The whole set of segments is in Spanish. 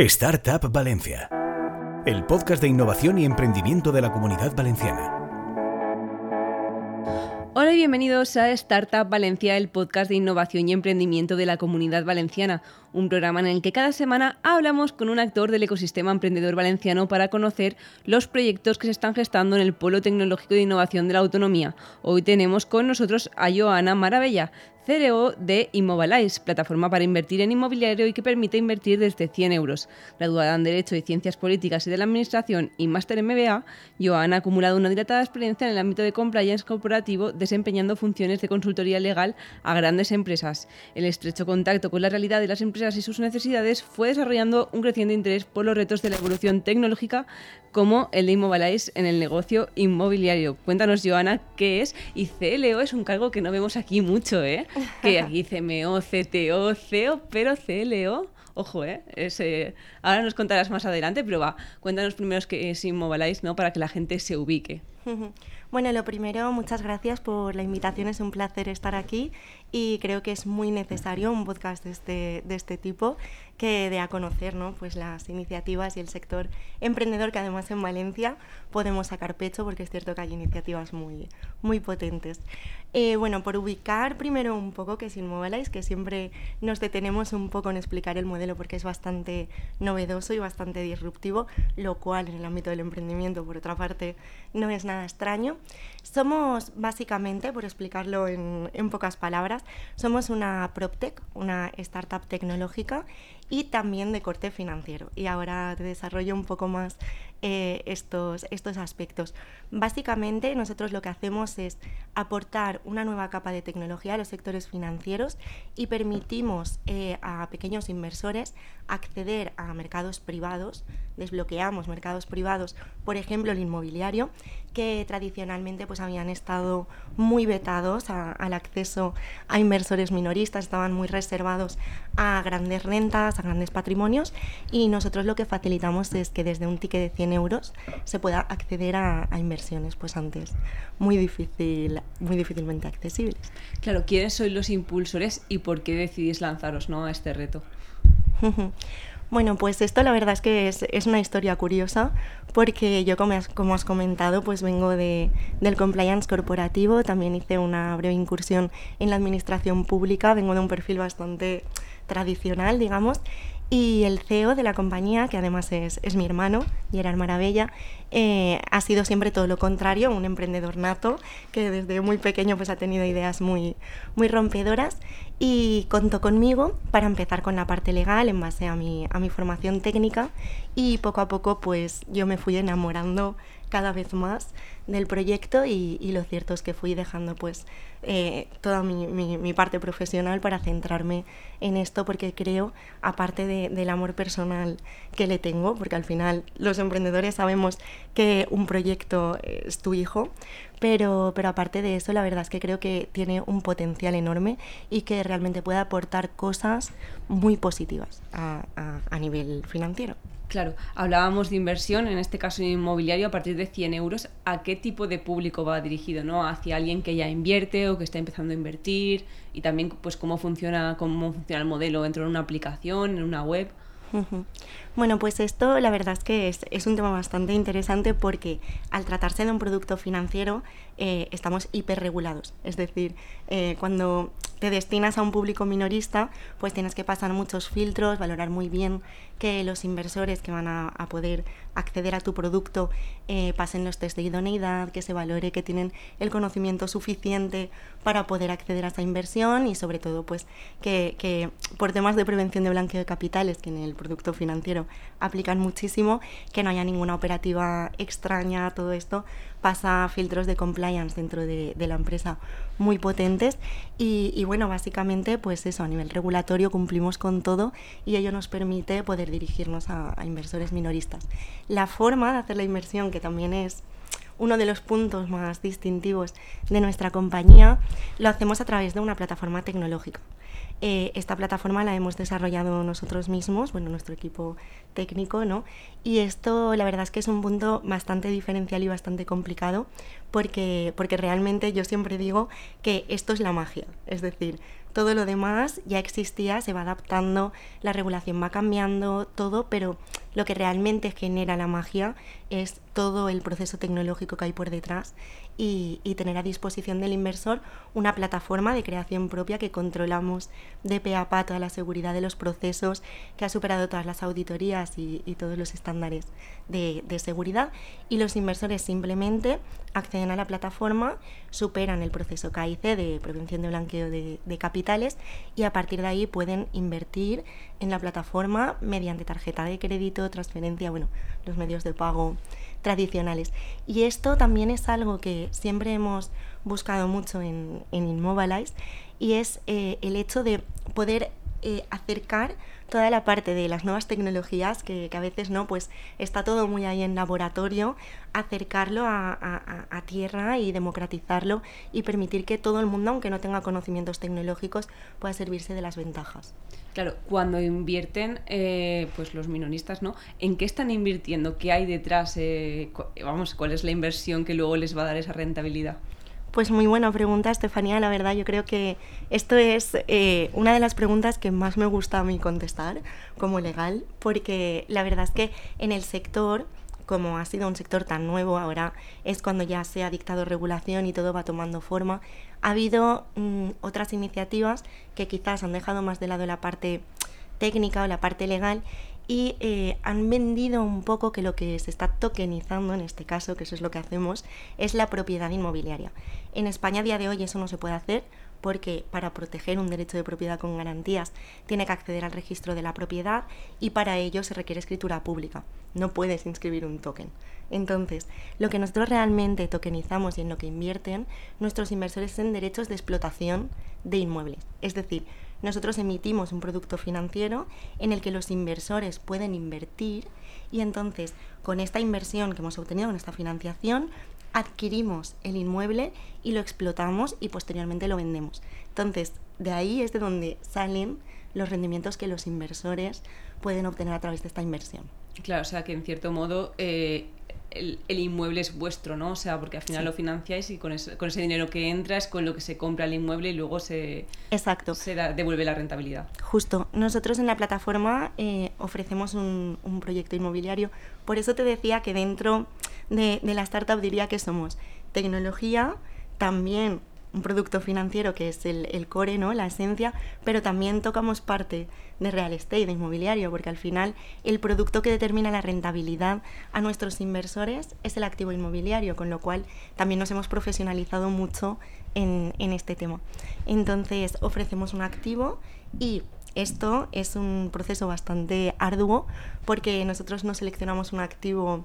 Startup Valencia, el podcast de innovación y emprendimiento de la Comunidad Valenciana. Hola y bienvenidos a Startup Valencia, el podcast de innovación y emprendimiento de la Comunidad Valenciana, un programa en el que cada semana hablamos con un actor del ecosistema emprendedor valenciano para conocer los proyectos que se están gestando en el Polo Tecnológico de Innovación de la Autonomía. Hoy tenemos con nosotros a Joana Marabella, CLO de InmoBalize, plataforma para invertir en inmobiliario y que permite invertir desde 100 euros. Graduada en Derecho y Ciencias Políticas y de la Administración y máster en MBA, Joana ha acumulado una dilatada experiencia en el ámbito de Compliance Corporativo, desempeñando funciones de consultoría legal a grandes empresas. El estrecho contacto con la realidad de las empresas y sus necesidades fue desarrollando un creciente interés por los retos de la evolución tecnológica como el de InmoBalize en el negocio inmobiliario. Cuéntanos, Joana, ¿qué es? Y CLO es un cargo que no vemos aquí mucho, ¿eh? Que aquí CMO, CTO, CEO, pero CLO, ojo, ahora nos contarás más adelante, pero va, cuéntanos primero qué es InmoBalize, ¿no? Para que la gente se ubique. Bueno, lo primero, muchas gracias por la invitación, es un placer estar aquí y creo que es muy necesario un podcast de este tipo que dé a conocer, ¿no? Pues las iniciativas y el sector emprendedor, que además en Valencia podemos sacar pecho porque es cierto que hay iniciativas muy, muy potentes. Bueno, por ubicar primero un poco qué es InmoBalize, que siempre nos detenemos un poco en explicar el modelo porque es bastante novedoso y bastante disruptivo, lo cual en el ámbito del emprendimiento, por otra parte, no es nada extraño. Somos básicamente, por explicarlo en pocas palabras, somos una PropTech, una startup tecnológica y también de corte financiero. Y ahora te desarrollo un poco más estos aspectos. Básicamente nosotros lo que hacemos es aportar una nueva capa de tecnología a los sectores financieros y permitimos a pequeños inversores acceder a mercados privados, desbloqueamos mercados privados, por ejemplo el inmobiliario, que tradicionalmente pues habían estado muy vetados al acceso a inversores minoristas, estaban muy reservados a grandes rentas, a grandes patrimonios, y nosotros lo que facilitamos es que desde un ticket de 100 euros se pueda acceder a inversiones pues antes muy difícilmente accesibles. Claro, ¿quiénes sois los impulsores y por qué decidís lanzaros, ¿no?, a este reto? Bueno, pues esto la verdad es que es una historia curiosa porque yo, como has comentado, pues vengo del compliance corporativo, también hice una breve incursión en la administración pública, vengo de un perfil bastante tradicional, digamos, y el CEO de la compañía, que además es mi hermano, Gerard Marabella, ha sido siempre todo lo contrario, un emprendedor nato que desde muy pequeño pues ha tenido ideas muy, muy rompedoras y contó conmigo para empezar con la parte legal en base a mi formación técnica, y poco a poco pues yo me fui enamorando cada vez más del proyecto y lo cierto es que fui dejando pues toda mi parte profesional para centrarme en esto porque creo, aparte del amor personal que le tengo, porque al final los emprendedores sabemos que un proyecto es tu hijo, pero aparte de eso la verdad es que creo que tiene un potencial enorme y que realmente puede aportar cosas muy positivas a nivel financiero. Claro, hablábamos de inversión, en este caso inmobiliario, a partir de 100 euros, ¿a qué tipo de público va dirigido, ¿no? ¿Hacia alguien que ya invierte o que está empezando a invertir? Y también pues cómo funciona el modelo, ¿dentro de una aplicación, en una web? Bueno, pues esto la verdad es que es un tema bastante interesante porque al tratarse de un producto financiero estamos hiperregulados, es decir, cuando te destinas a un público minorista pues tienes que pasar muchos filtros, valorar muy bien que los inversores que van a poder acceder a tu producto pasen los test de idoneidad, que se valore que tienen el conocimiento suficiente para poder acceder a esa inversión y sobre todo pues que por temas de prevención de blanqueo de capitales, que en el producto financiero aplican muchísimo, que no haya ninguna operativa extraña. Todo esto pasa filtros de compliance dentro de la empresa muy potentes y bueno, básicamente pues eso, a nivel regulatorio cumplimos con todo y ello nos permite poder dirigirnos a inversores minoristas. La forma de hacer la inversión, que también es uno de los puntos más distintivos de nuestra compañía, lo hacemos a través de una plataforma tecnológica. Esta plataforma la hemos desarrollado nosotros mismos, bueno, nuestro equipo técnico, ¿no? Y esto la verdad es que es un punto bastante diferencial y bastante complicado porque realmente yo siempre digo que esto es la magia, es decir, Todo lo demás ya existía, se va adaptando, la regulación va cambiando, todo, pero lo que realmente genera la magia es todo el proceso tecnológico que hay por detrás y tener a disposición del inversor una plataforma de creación propia que controlamos de pe a pa toda la seguridad de los procesos, que ha superado todas las auditorías y todos los estándares de seguridad, y los inversores simplemente acceden a la plataforma, superan el proceso KYC de prevención de blanqueo de capitales y a partir de ahí pueden invertir en la plataforma mediante tarjeta de crédito, transferencia, bueno, los medios de pago tradicionales. Y esto también es algo que siempre hemos buscado mucho en InmoBalize, y es el hecho de poder acercar toda la parte de las nuevas tecnologías, que a veces no, pues está todo muy ahí en laboratorio, acercarlo a tierra y democratizarlo y permitir que todo el mundo, aunque no tenga conocimientos tecnológicos, pueda servirse de las ventajas. Claro, cuando invierten pues los minoristas, ¿no? ¿En qué están invirtiendo? ¿Qué hay detrás? ¿Cuál es la inversión que luego les va a dar esa rentabilidad? Pues muy buena pregunta, Estefanía. La verdad, yo creo que esto es una de las preguntas que más me gusta a mí contestar como legal, porque la verdad es que en el sector, como ha sido un sector tan nuevo, ahora es cuando ya se ha dictado regulación y todo va tomando forma, ha habido otras iniciativas que quizás han dejado más de lado la parte técnica o la parte legal y han vendido un poco que lo que se está tokenizando, en este caso, que eso es lo que hacemos, es la propiedad inmobiliaria. En España a día de hoy eso no se puede hacer porque para proteger un derecho de propiedad con garantías tiene que acceder al registro de la propiedad y para ello se requiere escritura pública. No puedes inscribir un token. Entonces, lo que nosotros realmente tokenizamos y en lo que invierten nuestros inversores es en derechos de explotación de inmuebles. Es decir, nosotros emitimos un producto financiero en el que los inversores pueden invertir y entonces con esta inversión que hemos obtenido, con esta financiación, adquirimos el inmueble y lo explotamos y posteriormente lo vendemos. Entonces, de ahí es de donde salen los rendimientos que los inversores pueden obtener a través de esta inversión. Claro, o sea que en cierto modo el inmueble es vuestro, ¿no? O sea, porque al final sí lo financiáis y con ese dinero que entra es con lo que se compra el inmueble y luego se devuelve la rentabilidad. Justo. Nosotros en la plataforma ofrecemos un proyecto inmobiliario. Por eso te decía que dentro de la startup diría que somos tecnología, también un producto financiero que es el core, ¿no? La esencia, pero también tocamos parte de real estate, de inmobiliario, porque al final el producto que determina la rentabilidad a nuestros inversores es el activo inmobiliario, con lo cual también nos hemos profesionalizado mucho en este tema. Entonces ofrecemos un activo y esto es un proceso bastante arduo porque nosotros no seleccionamos un activo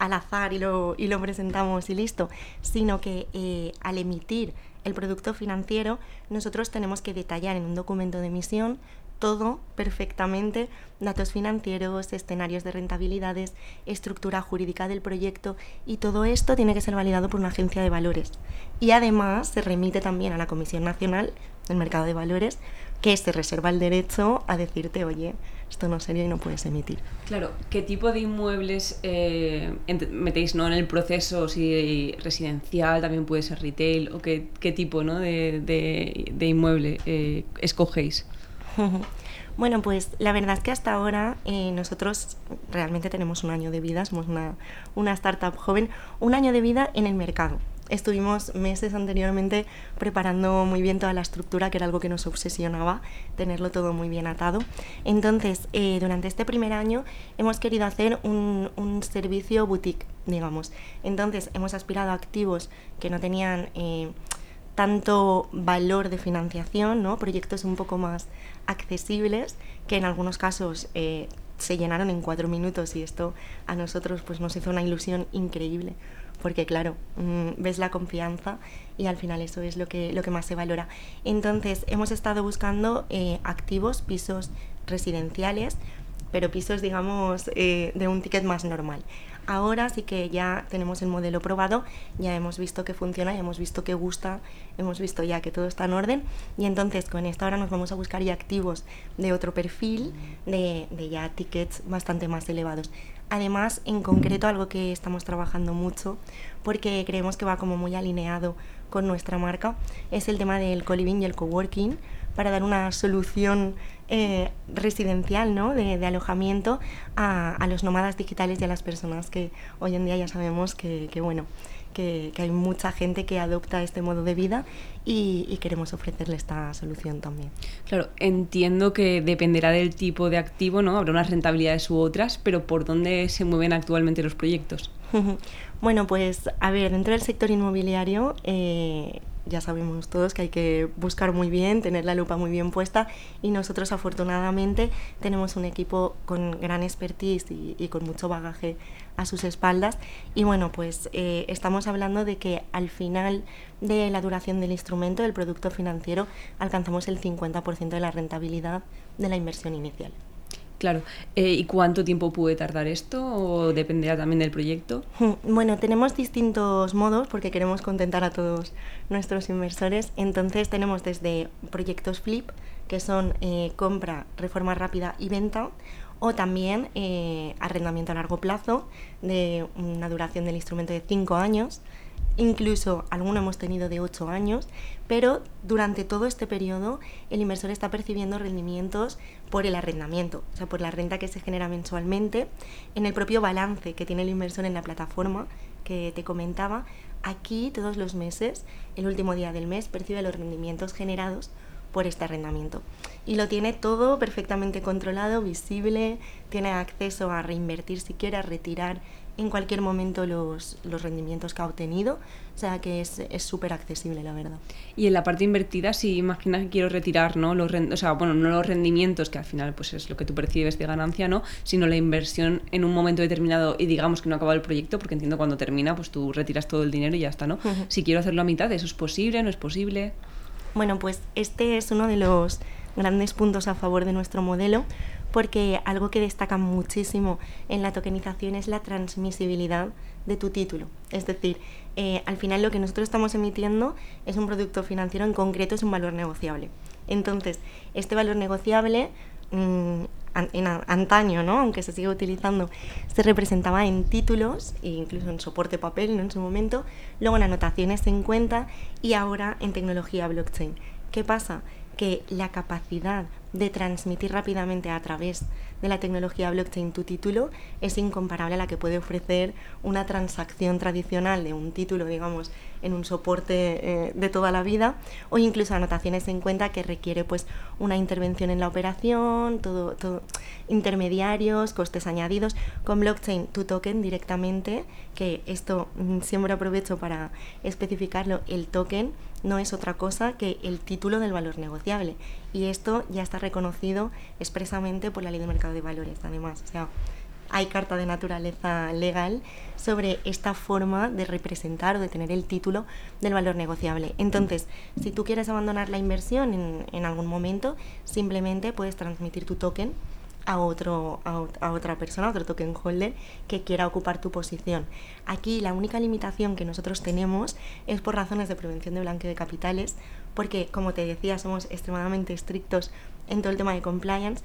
al azar y lo presentamos y listo, sino que al emitir el producto financiero nosotros tenemos que detallar en un documento de emisión todo perfectamente, datos financieros, escenarios de rentabilidades, estructura jurídica del proyecto, y todo esto tiene que ser validado por una agencia de valores. Y además se remite también a la Comisión Nacional del Mercado de Valores, que se reserva el derecho a decirte, oye, esto no es serio y no puedes emitir. Claro, ¿qué tipo de inmuebles metéis, ¿no?, en el proceso? Si residencial, también puede ser retail, o qué tipo, ¿no?, de inmueble escogéis. Bueno, pues la verdad es que hasta ahora nosotros realmente tenemos un año de vida, somos una startup joven, un año de vida en el mercado. Estuvimos meses anteriormente preparando muy bien toda la estructura, que era algo que nos obsesionaba, tenerlo todo muy bien atado. Entonces, durante este primer año hemos querido hacer un servicio boutique, digamos. Entonces, hemos aspirado a activos que no tenían tanto valor de financiación, ¿no? Proyectos un poco más accesibles, que en algunos casos se llenaron en 4 minutos, y esto a nosotros pues, nos hizo una ilusión increíble, porque claro, ves la confianza y al final eso es lo que más se valora. Entonces hemos estado buscando activos, pisos residenciales, pero pisos, digamos, de un ticket más normal. Ahora sí que ya tenemos el modelo probado, ya hemos visto que funciona, ya hemos visto que gusta, hemos visto ya que todo está en orden, y entonces con esto ahora nos vamos a buscar ya activos de otro perfil, de ya tickets bastante más elevados. Además, en concreto, algo que estamos trabajando mucho, porque creemos que va como muy alineado con nuestra marca, es el tema del co-living y el coworking. para dar una solución residencial, ¿no? De alojamiento a los nómadas digitales y a las personas que hoy en día ya sabemos que hay mucha gente que adopta este modo de vida y queremos ofrecerle esta solución también. Claro, entiendo que dependerá del tipo de activo, ¿no? Habrá unas rentabilidades u otras, pero ¿por dónde se mueven actualmente los proyectos? Bueno, pues a ver, dentro del sector inmobiliario ya sabemos todos que hay que buscar muy bien, tener la lupa muy bien puesta, y nosotros afortunadamente tenemos un equipo con gran expertise y con mucho bagaje a sus espaldas. Y bueno, pues estamos hablando de que al final de la duración del instrumento, del producto financiero, alcanzamos el 50% de la rentabilidad de la inversión inicial. Claro. ¿Y cuánto tiempo puede tardar esto? ¿O dependerá también del proyecto? Bueno, tenemos distintos modos porque queremos contentar a todos nuestros inversores. Entonces tenemos desde proyectos flip, que son compra, reforma rápida y venta, o también arrendamiento a largo plazo de una duración del instrumento de 5 años. Incluso alguno hemos tenido de 8 años, pero durante todo este periodo el inversor está percibiendo rendimientos por el arrendamiento, o sea, por la renta que se genera mensualmente. En el propio balance que tiene el inversor en la plataforma que te comentaba, aquí todos los meses, el último día del mes, percibe los rendimientos generados por este arrendamiento. Y lo tiene todo perfectamente controlado, visible, tiene acceso a reinvertir si quiere, a retirar en cualquier momento los rendimientos que ha obtenido, o sea que es súper accesible, la verdad. Y en la parte invertida, si imaginas que quiero retirar, ¿no? No los rendimientos, que al final pues es lo que tú percibes de ganancia, ¿no? Sino la inversión en un momento determinado, y digamos que no ha acabado el proyecto, porque entiendo cuando termina pues tú retiras todo el dinero y ya está, ¿no? Uh-huh. Si quiero hacerlo a mitad, ¿eso es posible, no es posible? Bueno, pues este es uno de los grandes puntos a favor de nuestro modelo, porque algo que destaca muchísimo en la tokenización es la transmisibilidad de tu título. Es decir, al final lo que nosotros estamos emitiendo es un producto financiero, en concreto es un valor negociable. Entonces, este valor negociable, antaño, ¿no? Aunque se sigue utilizando, se representaba en títulos e incluso en soporte papel, ¿no? En su momento, luego en anotaciones en cuenta y ahora en tecnología blockchain. ¿Qué pasa? Que la capacidad de transmitir rápidamente a través de la tecnología blockchain tu título es incomparable a la que puede ofrecer una transacción tradicional de un título, digamos, en un soporte de toda la vida, o incluso anotaciones en cuenta, que requiere pues una intervención en la operación, todo intermediarios, costes añadidos. Con blockchain, tu token directamente, que esto siempre aprovecho para especificarlo, el token no es otra cosa que el título del valor negociable, y esto ya está reconocido expresamente por la Ley de Mercado de Valores, además, o sea, hay carta de naturaleza legal sobre esta forma de representar o de tener el título del valor negociable. Entonces, si tú quieres abandonar la inversión en algún momento, simplemente puedes transmitir tu token a otra persona, a otro token holder que quiera ocupar tu posición. Aquí la única limitación que nosotros tenemos es por razones de prevención de blanqueo de capitales, porque, como te decía, somos extremadamente estrictos en todo el tema de compliance,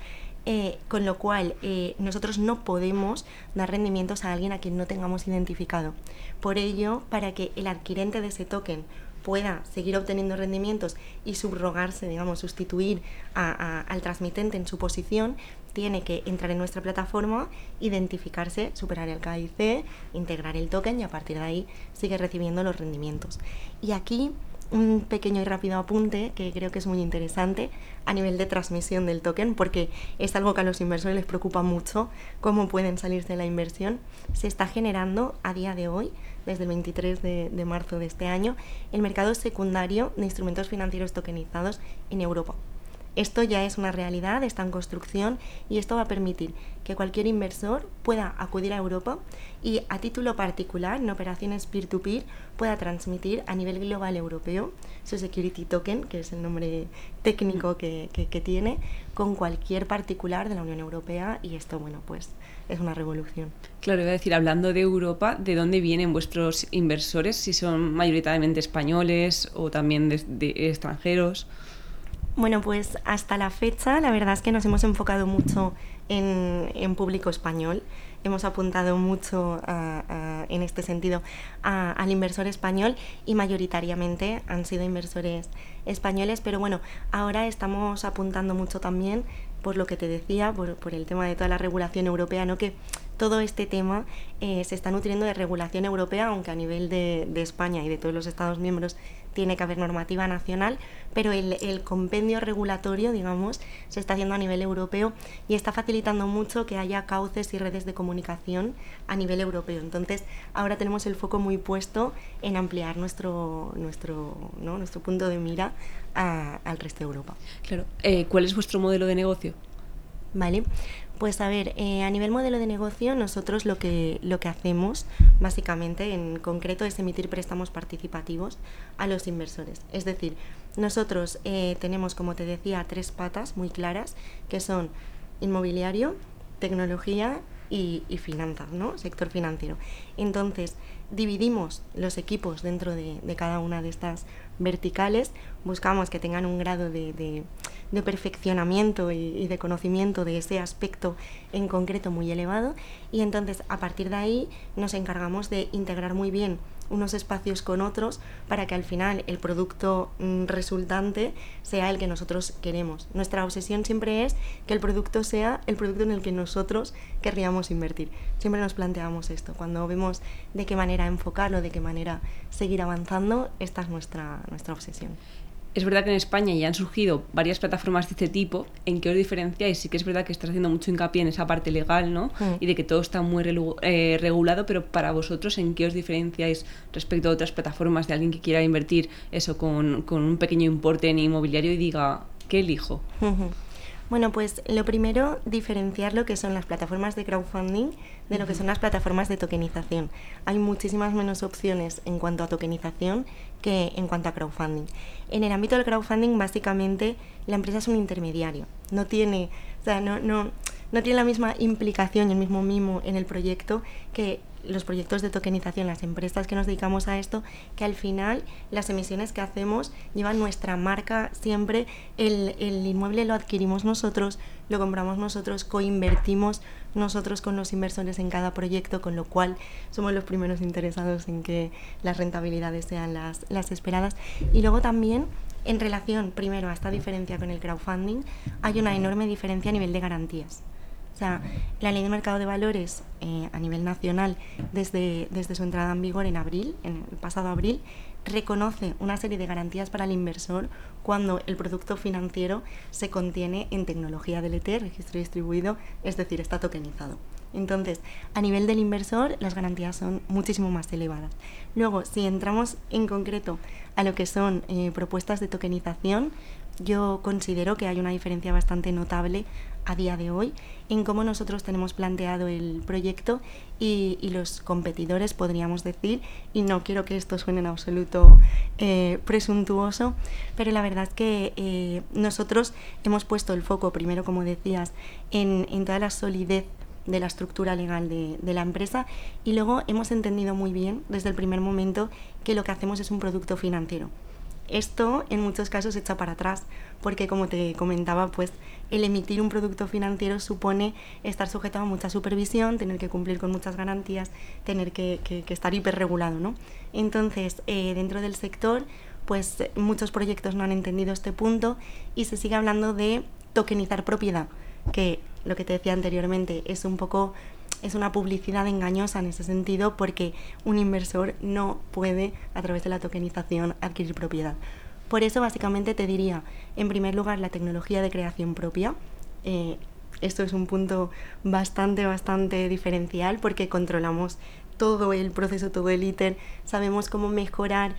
con lo cual nosotros no podemos dar rendimientos a alguien a quien no tengamos identificado. Por ello, para que el adquirente de ese token pueda seguir obteniendo rendimientos y subrogarse, digamos, sustituir al transmitente en su posición, tiene que entrar en nuestra plataforma, identificarse, superar el KYC, integrar el token, y a partir de ahí sigue recibiendo los rendimientos. Y aquí un pequeño y rápido apunte que creo que es muy interesante a nivel de transmisión del token, porque es algo que a los inversores les preocupa mucho, cómo pueden salirse de la inversión. Se está generando a día de hoy, desde el 23 de marzo de este año, el mercado secundario de instrumentos financieros tokenizados en Europa. Esto ya es una realidad, está en construcción, y esto va a permitir que cualquier inversor pueda acudir a Europa y, a título particular, en operaciones peer-to-peer, pueda transmitir a nivel global europeo su Security Token, que es el nombre técnico que tiene, con cualquier particular de la Unión Europea, y esto, bueno, pues es una revolución. Claro, iba a decir, hablando de Europa, ¿de dónde vienen vuestros inversores? Si son mayoritariamente españoles o también de extranjeros. Bueno, pues hasta la fecha la verdad es que nos hemos enfocado mucho en público español. Hemos apuntado mucho en este sentido al inversor español y mayoritariamente han sido inversores españoles, pero bueno, ahora estamos apuntando mucho también, por lo que te decía, por el tema de toda la regulación europea, ¿no? Que todo este tema se está nutriendo de regulación europea, aunque a nivel de España y de todos los Estados miembros tiene que haber normativa nacional, pero el compendio regulatorio, digamos, se está haciendo a nivel europeo y está facilitando mucho que haya cauces y redes de comunicación a nivel europeo. Entonces, ahora tenemos el foco muy puesto en ampliar nuestro punto de mira al resto de Europa. Claro. ¿Cuál es vuestro modelo de negocio? Vale. Pues a ver, a nivel modelo de negocio, nosotros lo que hacemos básicamente en concreto es emitir préstamos participativos a los inversores. Es decir, nosotros tenemos, como te decía, tres patas muy claras, que son inmobiliario, tecnología y finanzas, ¿no? Sector financiero. Entonces, dividimos los equipos dentro de cada una de estas verticales, buscamos que tengan un grado de perfeccionamiento y de conocimiento de ese aspecto en concreto muy elevado, y entonces a partir de ahí nos encargamos de integrar muy bien unos espacios con otros para que al final el producto resultante sea el que nosotros queremos. Nuestra obsesión siempre es que el producto sea el producto en el que nosotros querríamos invertir. Siempre nos planteamos esto. Cuando vemos de qué manera enfocarlo, de qué manera seguir avanzando, esta es nuestra obsesión. Es verdad que en España ya han surgido varias plataformas de este tipo. ¿En qué os diferenciáis? Sí que es verdad que estás haciendo mucho hincapié en esa parte legal, ¿no? Sí. Y de que todo está muy regulado, pero para vosotros, ¿en qué os diferenciáis respecto a otras plataformas de alguien que quiera invertir eso con un pequeño importe en inmobiliario y diga, ¿qué elijo? Uh-huh. Bueno, pues lo primero, diferenciar lo que son las plataformas de crowdfunding de lo que son las plataformas de tokenización. Hay muchísimas menos opciones en cuanto a tokenización que en cuanto a crowdfunding. En el ámbito del crowdfunding, básicamente, la empresa es un intermediario. No tiene la misma implicación y el mismo mimo en el proyecto que los proyectos de tokenización, las empresas que nos dedicamos a esto, que al final las emisiones que hacemos llevan nuestra marca siempre, el inmueble lo adquirimos nosotros, lo compramos nosotros, coinvertimos nosotros con los inversores en cada proyecto, con lo cual somos los primeros interesados en que las rentabilidades sean las esperadas. Y luego también, en relación primero a esta diferencia con el crowdfunding, hay una enorme diferencia a nivel de garantías. O sea, la Ley de Mercado de Valores a nivel nacional, desde su entrada en vigor en el pasado abril, reconoce una serie de garantías para el inversor cuando el producto financiero se contiene en tecnología DLT, registro distribuido, es decir, está tokenizado. Entonces, a nivel del inversor, las garantías son muchísimo más elevadas. Luego, si entramos en concreto a lo que son propuestas de tokenización, yo considero que hay una diferencia bastante notable a día de hoy en cómo nosotros tenemos planteado el proyecto y los competidores, podríamos decir, y no quiero que esto suene en absoluto presuntuoso, pero la verdad es que nosotros hemos puesto el foco primero, como decías, en toda la solidez de la estructura legal de la empresa, y luego hemos entendido muy bien desde el primer momento que lo que hacemos es un producto financiero. Esto en muchos casos echa para atrás porque, como te comentaba, pues el emitir un producto financiero supone estar sujeto a mucha supervisión, tener que cumplir con muchas garantías, tener que estar hiperregulado, ¿no? Entonces, dentro del sector, pues muchos proyectos no han entendido este punto y se sigue hablando de tokenizar propiedad, que lo que te decía anteriormente es un poco... Es una publicidad engañosa en ese sentido, porque un inversor no puede, a través de la tokenización, adquirir propiedad. Por eso, básicamente, te diría, en primer lugar, la tecnología de creación propia. Esto es un punto bastante diferencial, porque controlamos todo el proceso, todo el ítem, sabemos cómo mejorar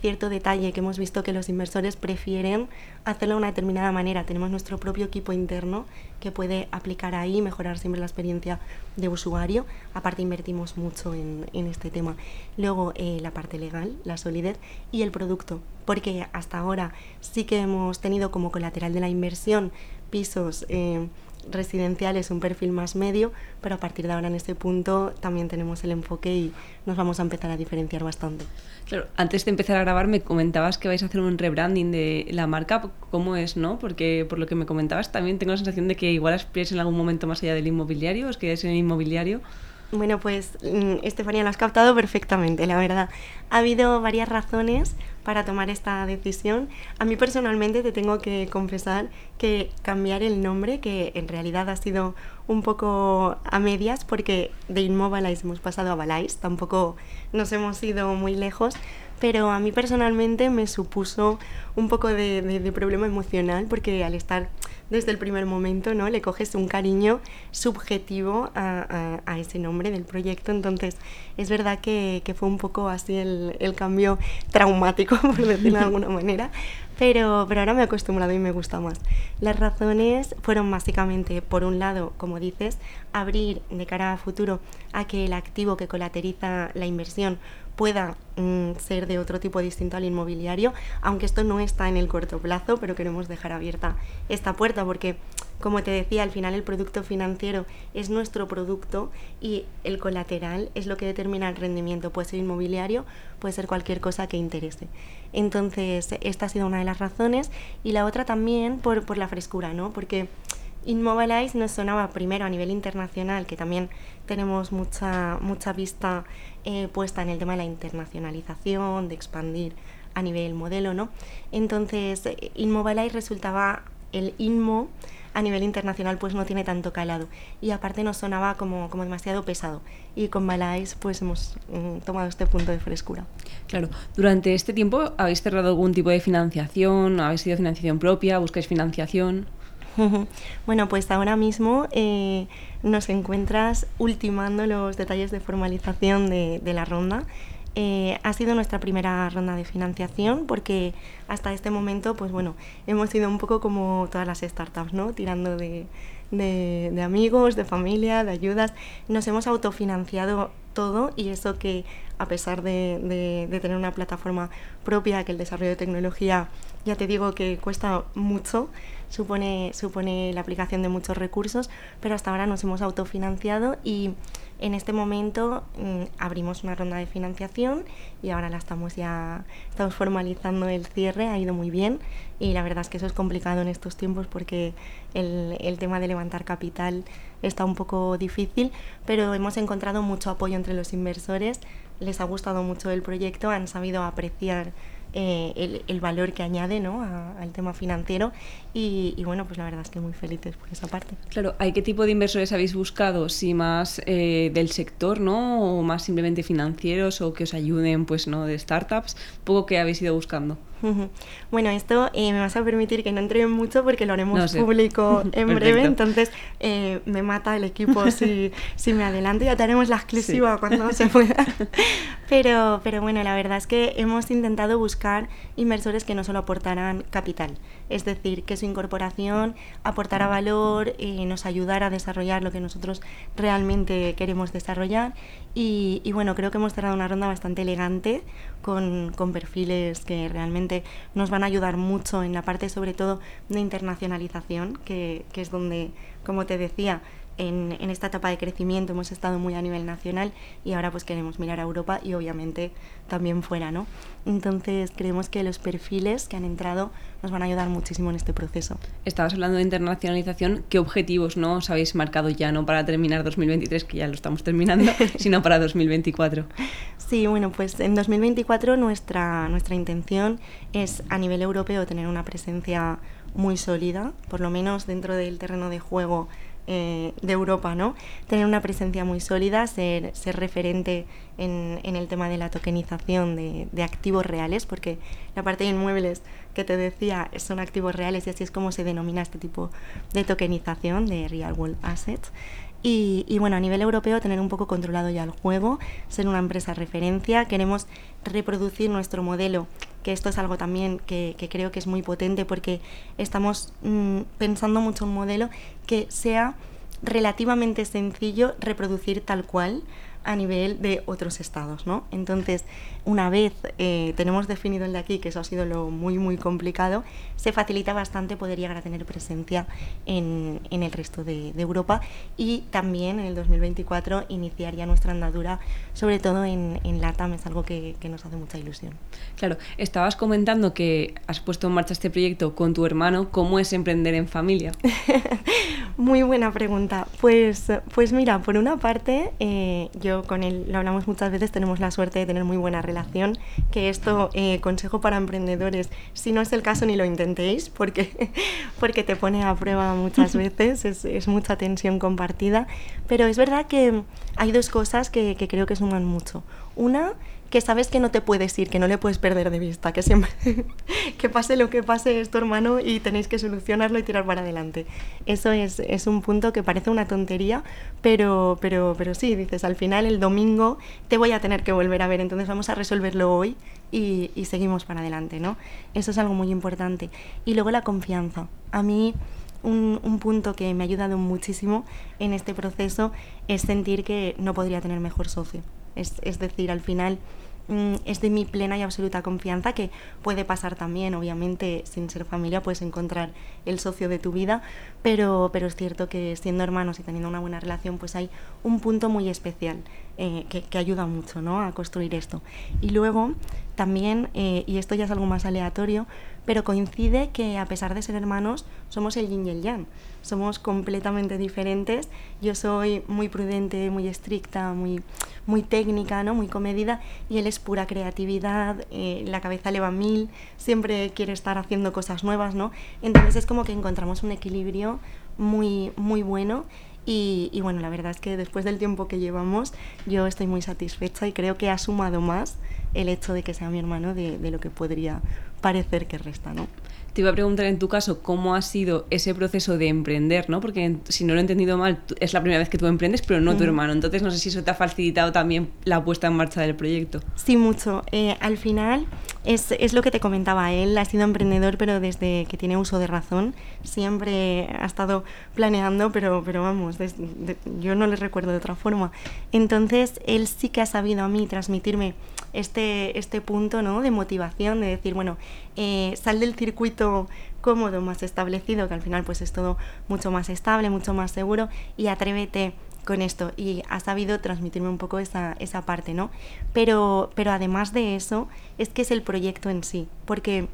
cierto detalle que hemos visto que los inversores prefieren hacerlo de una determinada manera. Tenemos nuestro propio equipo interno que puede aplicar ahí y mejorar siempre la experiencia de usuario. Aparte, invertimos mucho en este tema. Luego, la parte legal, la solidez y el producto, porque hasta ahora sí que hemos tenido como colateral de la inversión pisos residencial es un perfil más medio, pero a partir de ahora en este punto también tenemos el enfoque y nos vamos a empezar a diferenciar bastante. Claro, antes de empezar a grabar me comentabas que vais a hacer un rebranding de la marca. ¿Cómo es, no? Porque por lo que me comentabas también tengo la sensación de que igual aspiráis en algún momento más allá del inmobiliario, os quedáis en el inmobiliario. Bueno, pues Estefanía, lo has captado perfectamente, la verdad. Ha habido varias razones para tomar esta decisión. A mí personalmente te tengo que confesar que cambiar el nombre, que en realidad ha sido un poco a medias, porque de InmoBalize hemos pasado a Balize, tampoco nos hemos ido muy lejos, pero a mí personalmente me supuso un poco de problema emocional, porque al estar desde el primer momento, ¿no?, le coges un cariño subjetivo a ese nombre del proyecto. Entonces es verdad que fue un poco así el cambio traumático, por decirlo de alguna manera, pero ahora me he acostumbrado y me gusta más. Las razones fueron básicamente, por un lado, como dices, abrir de cara a futuro a que el activo que colateriza la inversión pueda ser de otro tipo distinto al inmobiliario, aunque esto no está en el corto plazo, pero queremos dejar abierta esta puerta porque, como te decía, al final el producto financiero es nuestro producto y el colateral es lo que determina el rendimiento. Puede ser inmobiliario, puede ser cualquier cosa que interese. Entonces, esta ha sido una de las razones, y la otra también por la frescura, ¿no? Porque InmoBalize nos sonaba primero a nivel internacional, que también tenemos mucha vista puesta en el tema de la internacionalización, de expandir a nivel modelo, ¿no? Entonces, InmoBalize resultaba, el Inmo a nivel internacional pues no tiene tanto calado, y aparte nos sonaba como demasiado pesado, y con Balize pues hemos tomado este punto de frescura. Claro, durante este tiempo ¿habéis cerrado algún tipo de financiación? ¿Habéis sido financiación propia? ¿Buscáis financiación? Bueno, pues ahora mismo nos encuentras ultimando los detalles de formalización de la ronda. Ha sido nuestra primera ronda de financiación porque hasta este momento, pues bueno, hemos sido un poco como todas las startups, ¿no? Tirando de amigos, de familia, de ayudas. Nos hemos autofinanciado todo, y eso que a pesar de tener una plataforma propia, que el desarrollo de tecnología, ya te digo que cuesta mucho, supone la aplicación de muchos recursos, pero hasta ahora nos hemos autofinanciado y en este momento abrimos una ronda de financiación y ahora estamos formalizando el cierre. Ha ido muy bien, y la verdad es que eso es complicado en estos tiempos porque el tema de levantar capital está un poco difícil, pero hemos encontrado mucho apoyo entre los inversores, les ha gustado mucho el proyecto, han sabido apreciar el valor que añade, ¿no?, al tema financiero, y bueno, pues la verdad es que muy felices por esa parte. Claro, ¿hay qué tipo de inversores habéis buscado? Si más del sector, ¿no?, o más simplemente financieros, o que os ayuden, pues, ¿no?, de startups, poco que habéis ido buscando. Bueno, esto me vas a permitir que no entre mucho porque lo haremos público en breve. Entonces me mata el equipo si me adelanto, ya tenemos la exclusiva cuando se pueda. Pero bueno, la verdad es que hemos intentado buscar inversores que no solo aportaran capital, es decir, que su incorporación aportara valor, nos ayudara a desarrollar lo que nosotros realmente queremos desarrollar, y bueno, creo que hemos cerrado una ronda bastante elegante con perfiles que realmente nos van a ayudar mucho en la parte, sobre todo, de internacionalización, que es donde, como te decía, en esta etapa de crecimiento hemos estado muy a nivel nacional y ahora pues queremos mirar a Europa y obviamente también fuera, ¿no? Entonces creemos que los perfiles que han entrado nos van a ayudar muchísimo en este proceso. Estabas hablando de internacionalización. ¿Qué objetivos, ¿no?, os habéis marcado ya, no para terminar 2023, que ya lo estamos terminando, sino para 2024? Sí, bueno, pues en 2024 nuestra intención es a nivel europeo tener una presencia muy sólida, por lo menos dentro del terreno de juego de Europa, ¿no? Tener una presencia muy sólida, ser referente en el tema de la tokenización de activos reales, porque la parte de inmuebles que te decía son activos reales, y así es como se denomina este tipo de tokenización, de real world assets. Y bueno, a nivel europeo tener un poco controlado ya el juego, ser una empresa referencia. Queremos reproducir nuestro modelo, que esto es algo también que creo que es muy potente, porque estamos pensando mucho en un modelo que sea relativamente sencillo reproducir tal cual a nivel de otros estados, ¿no? Entonces, una vez tenemos definido el de aquí, que eso ha sido lo muy complicado, se facilita bastante poder llegar a tener presencia en el resto de Europa, y también en el 2024 iniciar ya nuestra andadura, sobre todo en LATAM, es algo que nos hace mucha ilusión. Claro, estabas comentando que has puesto en marcha este proyecto con tu hermano. ¿Cómo es emprender en familia? Muy buena pregunta. Pues mira, por una parte, yo con él lo hablamos muchas veces, tenemos la suerte de tener muy buena relación, que esto, consejo para emprendedores, si no es el caso ni lo intentéis, porque te pone a prueba muchas veces, es mucha tensión compartida, pero es verdad que hay dos cosas que creo que suman mucho. Una, que sabes que no te puedes ir, que no le puedes perder de vista, que siempre, que pase lo que pase, es tu hermano y tenéis que solucionarlo y tirar para adelante. Eso es un punto que parece una tontería, pero sí, dices, al final el domingo te voy a tener que volver a ver, entonces vamos a resolverlo hoy y seguimos para adelante, ¿no? Eso es algo muy importante. Y luego la confianza. A mí un punto que me ha ayudado muchísimo en este proceso es sentir que no podría tener mejor socio. Es decir, al final es de mi plena y absoluta confianza, que puede pasar también, obviamente, sin ser familia puedes encontrar el socio de tu vida, pero es cierto que siendo hermanos y teniendo una buena relación, pues hay un punto muy especial que ayuda mucho, ¿no?, a construir esto. Y luego también, y esto ya es algo más aleatorio, pero coincide que a pesar de ser hermanos somos el yin y el yang, somos completamente diferentes. Yo soy muy prudente, muy estricta, muy técnica, ¿no?, muy comedida, y él es pura creatividad, la cabeza le va a mil, siempre quiere estar haciendo cosas nuevas, ¿no? Entonces es como que encontramos un equilibrio muy bueno. Y bueno, la verdad es que después del tiempo que llevamos, yo estoy muy satisfecha y creo que ha sumado más el hecho de que sea mi hermano de lo que podría parecer que resta, ¿no? Te iba a preguntar, en tu caso, cómo ha sido ese proceso de emprender, ¿no? Porque, si no lo he entendido mal, es la primera vez que tú emprendes, pero no tu hermano. Entonces, no sé si eso te ha facilitado también la puesta en marcha del proyecto. Sí, mucho. Al final, es lo que te comentaba. Él ha sido emprendedor, pero desde que tiene uso de razón. Siempre ha estado planeando, pero vamos, yo no le recuerdo de otra forma. Entonces, él sí que ha sabido a mí transmitirme este punto, ¿no?, de motivación, de decir, bueno, sal del circuito cómodo, más establecido, que al final pues es todo mucho más estable, mucho más seguro, y atrévete con esto. Y ha sabido transmitirme un poco esa parte, ¿no? Pero además de eso, es que es el proyecto en sí, porque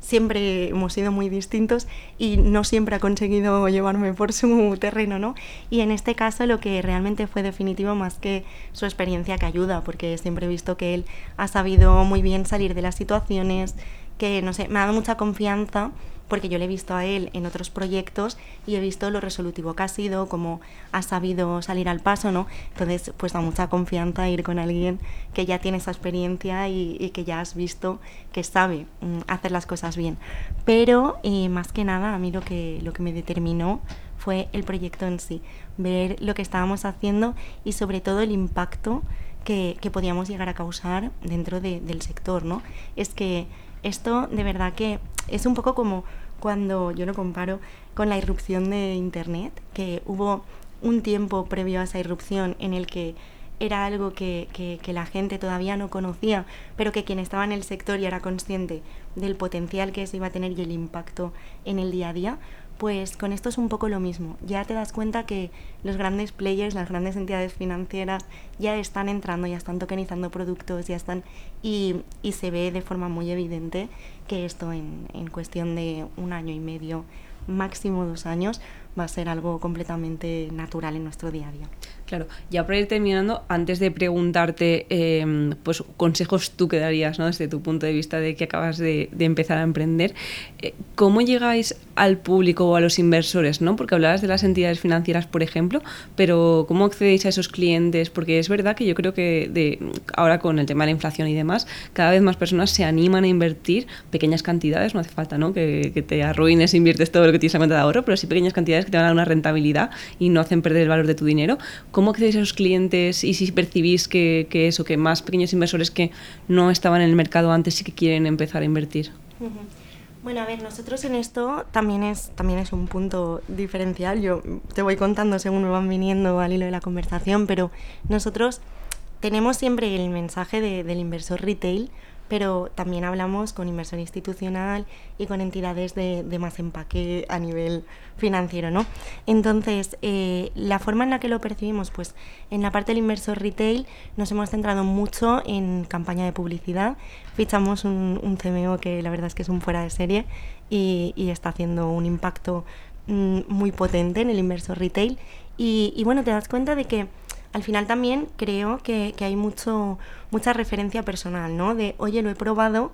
siempre hemos sido muy distintos y no siempre ha conseguido llevarme por su terreno, ¿no? Y en este caso lo que realmente fue definitivo, más que su experiencia, que ayuda, porque siempre he visto que él ha sabido muy bien salir de las situaciones, que, no sé, me ha dado mucha confianza, porque yo le he visto a él en otros proyectos y he visto lo resolutivo que ha sido, cómo ha sabido salir al paso, ¿no? Entonces, pues da mucha confianza ir con alguien que ya tiene esa experiencia y que ya has visto que sabe hacer las cosas bien. Pero, más que nada, a mí lo que me determinó fue el proyecto en sí, ver lo que estábamos haciendo y, sobre todo, el impacto que podíamos llegar a causar dentro del sector, ¿no? Es que esto, de verdad, que es un poco como cuando, yo lo comparo con la irrupción de Internet, que hubo un tiempo previo a esa irrupción en el que era algo que la gente todavía no conocía, pero que quien estaba en el sector ya era consciente del potencial que eso iba a tener y el impacto en el día a día. Pues con esto es un poco lo mismo. Ya te das cuenta que los grandes players, las grandes entidades financieras ya están entrando, ya están tokenizando productos, ya están, y se ve de forma muy evidente que esto en cuestión de 1 año y medio, máximo 2 años, va a ser algo completamente natural en nuestro día a día. Claro, ya para ir terminando, antes de preguntarte pues consejos tú que darías, ¿no?, desde tu punto de vista de que acabas de empezar a emprender, ¿cómo llegáis al público o a los inversores, ¿no? Porque hablabas de las entidades financieras, por ejemplo, pero ¿cómo accedéis a esos clientes? Porque es verdad que yo creo que ahora con el tema de la inflación y demás, cada vez más personas se animan a invertir pequeñas cantidades, no hace falta, ¿no?, que te arruines, inviertes todo lo que tienes en cuenta de ahorro, pero sí pequeñas cantidades que te van a dar una rentabilidad y no hacen perder el valor de tu dinero. ¿Cómo accedéis a esos clientes? Y si percibís que más pequeños inversores que no estaban en el mercado antes sí que quieren empezar a invertir. Uh-huh. Bueno, a ver, nosotros en esto también es un punto diferencial. Yo te voy contando según me van viniendo al hilo de la conversación, pero nosotros tenemos siempre el mensaje del inversor retail, pero también hablamos con inversión institucional y con entidades de más empaque a nivel financiero, ¿no? Entonces, la forma en la que lo percibimos, pues en la parte del inversor retail nos hemos centrado mucho en campaña de publicidad. Fichamos un CMO que la verdad es que es un fuera de serie y está haciendo un impacto muy potente en el inversor retail. Y bueno, te das cuenta de que al final también creo que hay mucha referencia personal, ¿no? De, oye, lo he probado,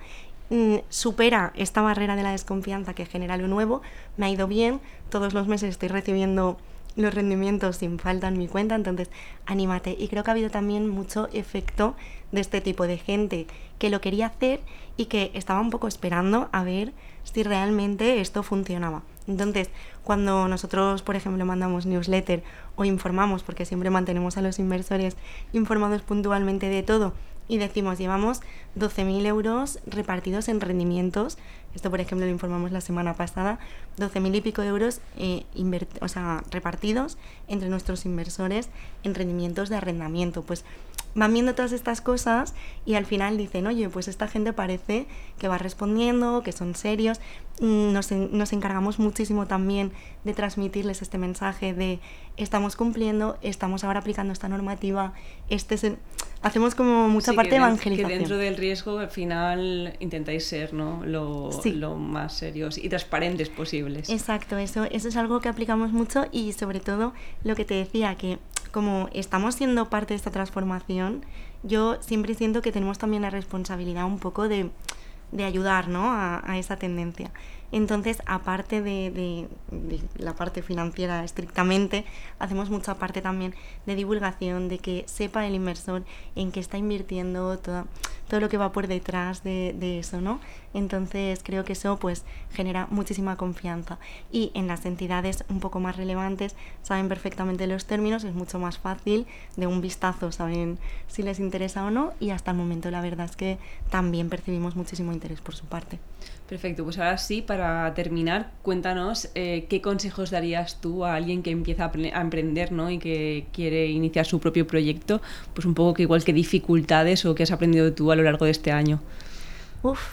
supera esta barrera de la desconfianza que genera lo nuevo, me ha ido bien, todos los meses estoy recibiendo los rendimientos sin falta en mi cuenta, entonces anímate. Y creo que ha habido también mucho efecto de este tipo de gente que lo quería hacer y que estaba un poco esperando a ver si realmente esto funcionaba. Entonces, cuando nosotros, por ejemplo, mandamos newsletter o informamos, porque siempre mantenemos a los inversores informados puntualmente de todo, y decimos, llevamos 12.000 euros repartidos en rendimientos, esto por ejemplo lo informamos la semana pasada, 12.000 y pico euros repartidos entre nuestros inversores en rendimientos de arrendamiento. Pues van viendo todas estas cosas y al final dicen, oye, pues esta gente parece que va respondiendo, que son serios. Nos encargamos muchísimo también de transmitirles este mensaje de estamos cumpliendo, estamos ahora aplicando esta normativa, hacemos como mucha parte de evangelización. Que dentro del riesgo al final intentáis ser, ¿no? Lo más serios y transparentes posibles. Exacto, eso es algo que aplicamos mucho y sobre todo lo que te decía, que como estamos siendo parte de esta transformación, yo siempre siento que tenemos también la responsabilidad un poco de ayudar, ¿no? a esa tendencia. Entonces, aparte de la parte financiera estrictamente, hacemos mucha parte también de divulgación, de que sepa el inversor en qué está invirtiendo, todo lo que va por detrás de eso, ¿no? Entonces creo que eso pues genera muchísima confianza y en las entidades un poco más relevantes saben perfectamente los términos, es mucho más fácil, de un vistazo saben si les interesa o no y hasta el momento la verdad es que también percibimos muchísimo interés por su parte. Perfecto, pues ahora sí, para terminar, cuéntanos qué consejos darías tú a alguien que empieza a emprender, ¿no? Y que quiere iniciar su propio proyecto, pues un poco que igual qué dificultades o qué has aprendido tú a lo largo de este año.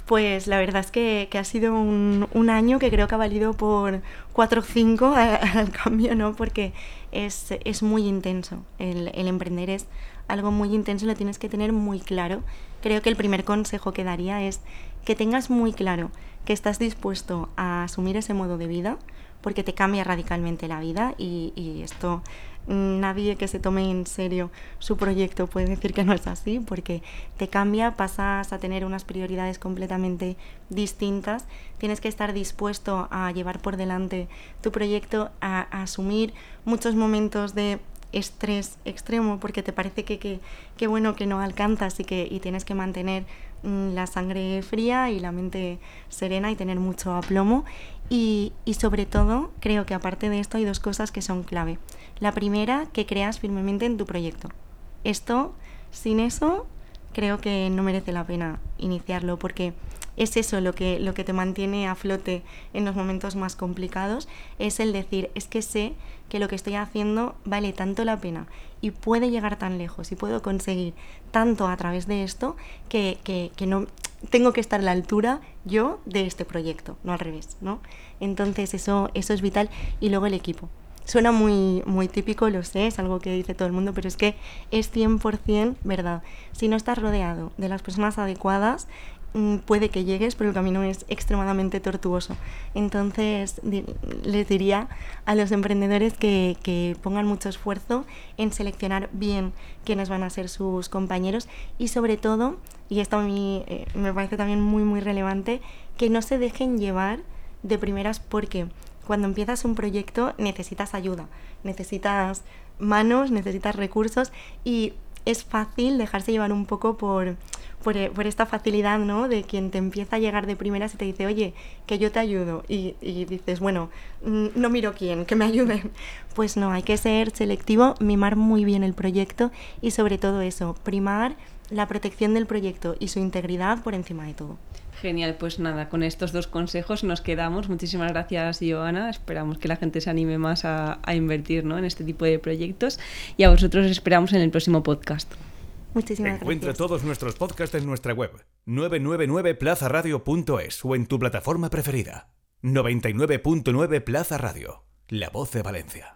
Pues la verdad es que ha sido un año que creo que ha valido por 4 o 5 al cambio, ¿no? Porque es muy intenso, el emprender es algo muy intenso, lo tienes que tener muy claro. Creo que el primer consejo que daría es que tengas muy claro que estás dispuesto a asumir ese modo de vida, porque te cambia radicalmente la vida y esto nadie que se tome en serio su proyecto puede decir que no es así, porque te cambia, pasas a tener unas prioridades completamente distintas, tienes que estar dispuesto a llevar por delante tu proyecto, a asumir muchos momentos de estrés extremo, porque te parece que bueno, que no alcanzas y tienes que mantener la sangre fría y la mente serena y tener mucho aplomo y sobre todo creo que aparte de esto hay dos cosas que son clave. La primera, que creas firmemente en tu proyecto. Esto, sin eso, creo que no merece la pena iniciarlo porque es eso lo que te mantiene a flote en los momentos más complicados, es el decir, es que sé que lo que estoy haciendo vale tanto la pena y puede llegar tan lejos y puedo conseguir tanto a través de esto que no tengo que estar a la altura yo de este proyecto, no al revés, ¿no? Entonces eso es vital. Y luego el equipo. Suena muy, muy típico, lo sé, es algo que dice todo el mundo, pero es que es 100% verdad. Si no estás rodeado de las personas adecuadas, puede que llegues, pero el camino es extremadamente tortuoso. Entonces les diría a los emprendedores que pongan mucho esfuerzo en seleccionar bien quiénes van a ser sus compañeros y sobre todo, y esto a mí me parece también muy, muy relevante, que no se dejen llevar de primeras, porque cuando empiezas un proyecto necesitas ayuda, necesitas manos, necesitas recursos y es fácil dejarse llevar un poco por esta facilidad, ¿no? De quien te empieza a llegar de primeras y te dice, oye, que yo te ayudo, y dices, bueno, no miro quién, que me ayuden. Pues no, hay que ser selectivo, mimar muy bien el proyecto y sobre todo eso, primar la protección del proyecto y su integridad por encima de todo. Genial, pues nada, con estos dos consejos nos quedamos. Muchísimas gracias, Joana. Esperamos que la gente se anime más a invertir, ¿no? En este tipo de proyectos y a vosotros os esperamos en el próximo podcast. Muchísimas gracias. Encuentra todos nuestros podcasts en nuestra web 999plazaradio.es o en tu plataforma preferida. 99.9 Plaza Radio, la voz de Valencia.